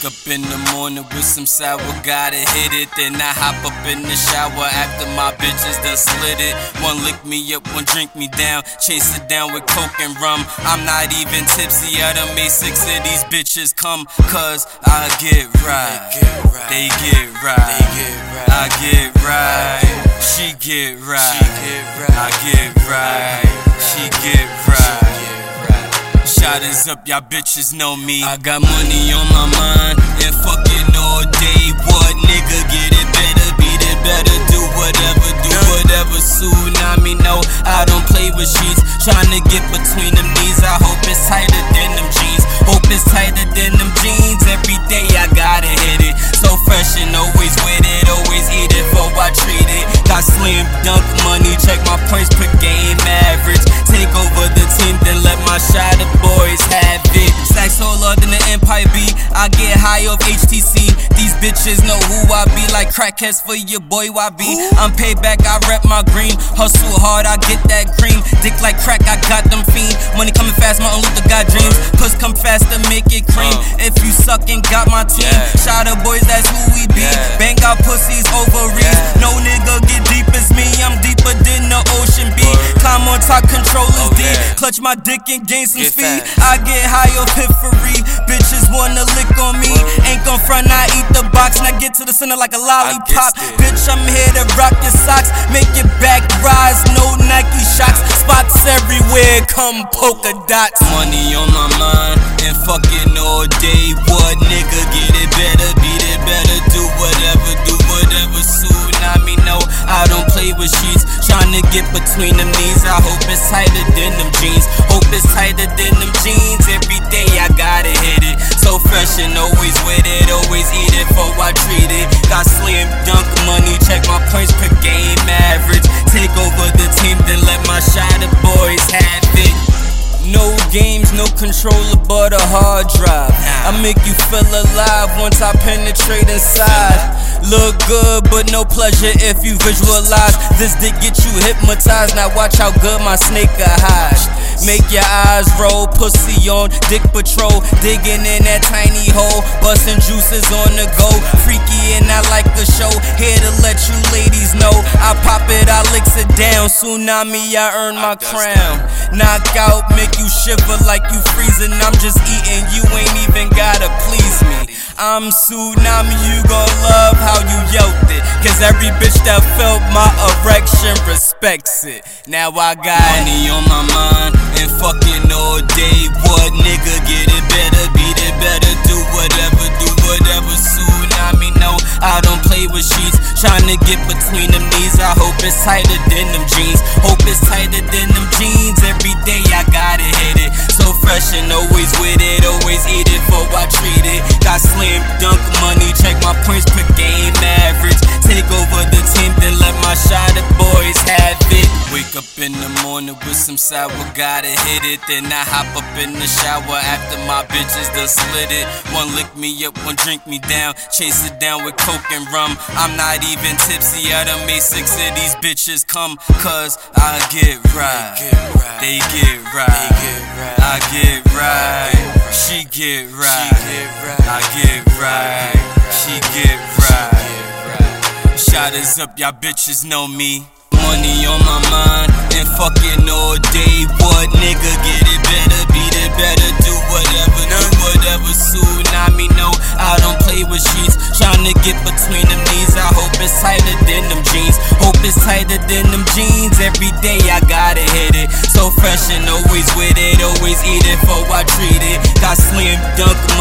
Wake up in the morning with some sour, gotta hit it. Then I hop up in the shower after my bitches done slid it. One lick me up, one drink me down, chase it down with coke and rum. I'm not even tipsy, I done made 6 of these bitches come. Cause I get right, they get right, I get right, she get right, I get right, she get right. Shot is up, y'all bitches know me. I got money on my mind and fucking all day. What nigga get it better, beat it better, do whatever, Tsunami. No, I don't play with sheets. Tryna get between them knees. I hope it's tighter than them jeans. Hope it's tighter than them jeans. Every day I gotta hit it. So fresh and always with it, always eat it before I treat it. Got slim dunk money, check my points per game average. Take over the team, then let my shot up. Have it, stacks taller than the Empire B. I get high off HTC. These bitches know who I be, like crackheads for your boy YB. I'm payback, I rep my green. Hustle hard, I get that cream. Dick like crack, I got them fiend. Money coming fast, my own Luther got dreams. Puss come faster, make it cream. If you suck and got my team, shout out boys, that's who we be. Bang out pussies, ovaries. No nigga get deep as me. I'm deeper than the ocean B. Climb on top, control is D. Clutch my dick and gain some speed. I get high off hippery, bitches wanna lick on me. Ain't gon' front, I eat the box, and I get to the center like a lollipop. Bitch, I'm here to rock your socks, make your back rise, no Nike shocks. Spots everywhere, come polka dots. Money on my mind, and fucking all day. What nigga, get it better, beat it better, do whatever, Tsunami. No, I don't play with sheets, tryna get between them knees. I hope it's tighter than them jeans, hope it's tighter than them jeans. Every day I gotta hit it. So fresh and always with it, always eat it before I treat it. Got slim dunk money, check my points per game average. Take over the team, then let my shot up boys have it. No games, no controller, but a hard drive. I make you feel alive once I penetrate inside. Look good, but no pleasure if you visualize. This dick get you hypnotized. Now watch how good my snake got hides. Make your eyes roll, pussy on dick patrol. Digging in that tiny hole, busting juices on the go. Freaky and I like the show, here to let you ladies know. I pop it, I licks it down. Tsunami, I earn my crown. Knock out, make you shiver like you freezing. I'm just eating, you ain't even gotta please me. I'm Tsunami, you gon' love how you yelled it. Cause every bitch that felt my erection respects it. Now I got money on my mind and fucking all day. What nigga, get it better, beat it better, do whatever, Tsunami. No, I don't play with sheets, tryna get between them knees. I hope it's tighter than them jeans, hope it's tighter than them jeans. Every day I gotta hit it. So fresh and always with it, always eat it before I treat it. Got slim dunk money, check my points per game average. Take over the team, then let my shot up boys have it. Wake up in the morning with some sour, gotta hit it. Then I hop up in the shower after my bitches done slid it. One lick me up, one drink me down, chase it down with coke and rum. I'm not even tipsy, I done made 6 of these bitches come. Cause I get right, they get right, I get right, she get right, I get right, she get right. Shot is up, y'all bitches know me. Money on my mind and fucking all day. What nigga, get it better, beat it better, do whatever, Tsunami. No, I don't play with sheets, tryna get between them knees. I hope it's tighter than them jeans, hope it's tighter than them jeans. Every day I gotta hit it. So fresh and always with it, always eat it before I treat it. Got slim dunk